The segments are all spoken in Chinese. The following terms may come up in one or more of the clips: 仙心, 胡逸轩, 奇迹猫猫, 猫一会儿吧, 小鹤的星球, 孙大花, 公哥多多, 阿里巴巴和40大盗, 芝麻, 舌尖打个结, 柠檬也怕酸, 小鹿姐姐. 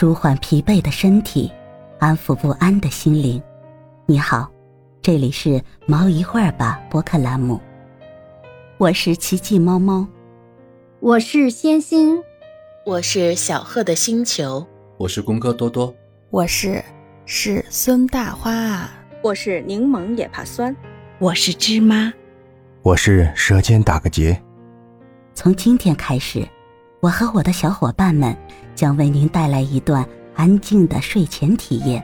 舒缓疲惫的身体，安抚不安的心灵。你好，这里是猫一会儿吧播客栏目，我是奇迹猫猫，我是仙心，我是小鹤的星球，我是公哥多多，我是孙大花啊，我是柠檬也怕酸，我是芝麻，我是舌尖打个结。从今天开始，我和我的小伙伴们将为您带来一段安静的睡前体验，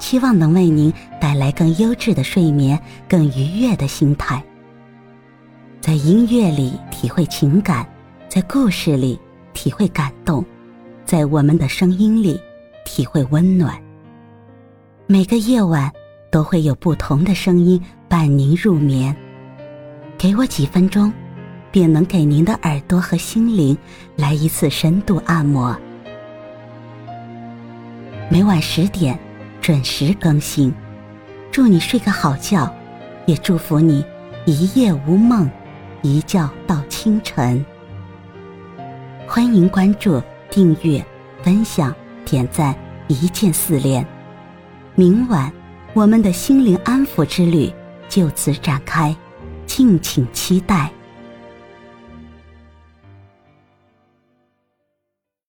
希望能为您带来更优质的睡眠，更愉悦的心态。在音乐里体会情感，在故事里体会感动，在我们的声音里体会温暖。每个夜晚都会有不同的声音伴您入眠，给我几分钟，便能给您的耳朵和心灵来一次深度按摩。每晚10点准时更新，祝你睡个好觉，也祝福你一夜无梦，一觉到清晨。欢迎关注、订阅、分享、点赞，一键四连。明晚我们的心灵安抚之旅就此展开，敬请期待。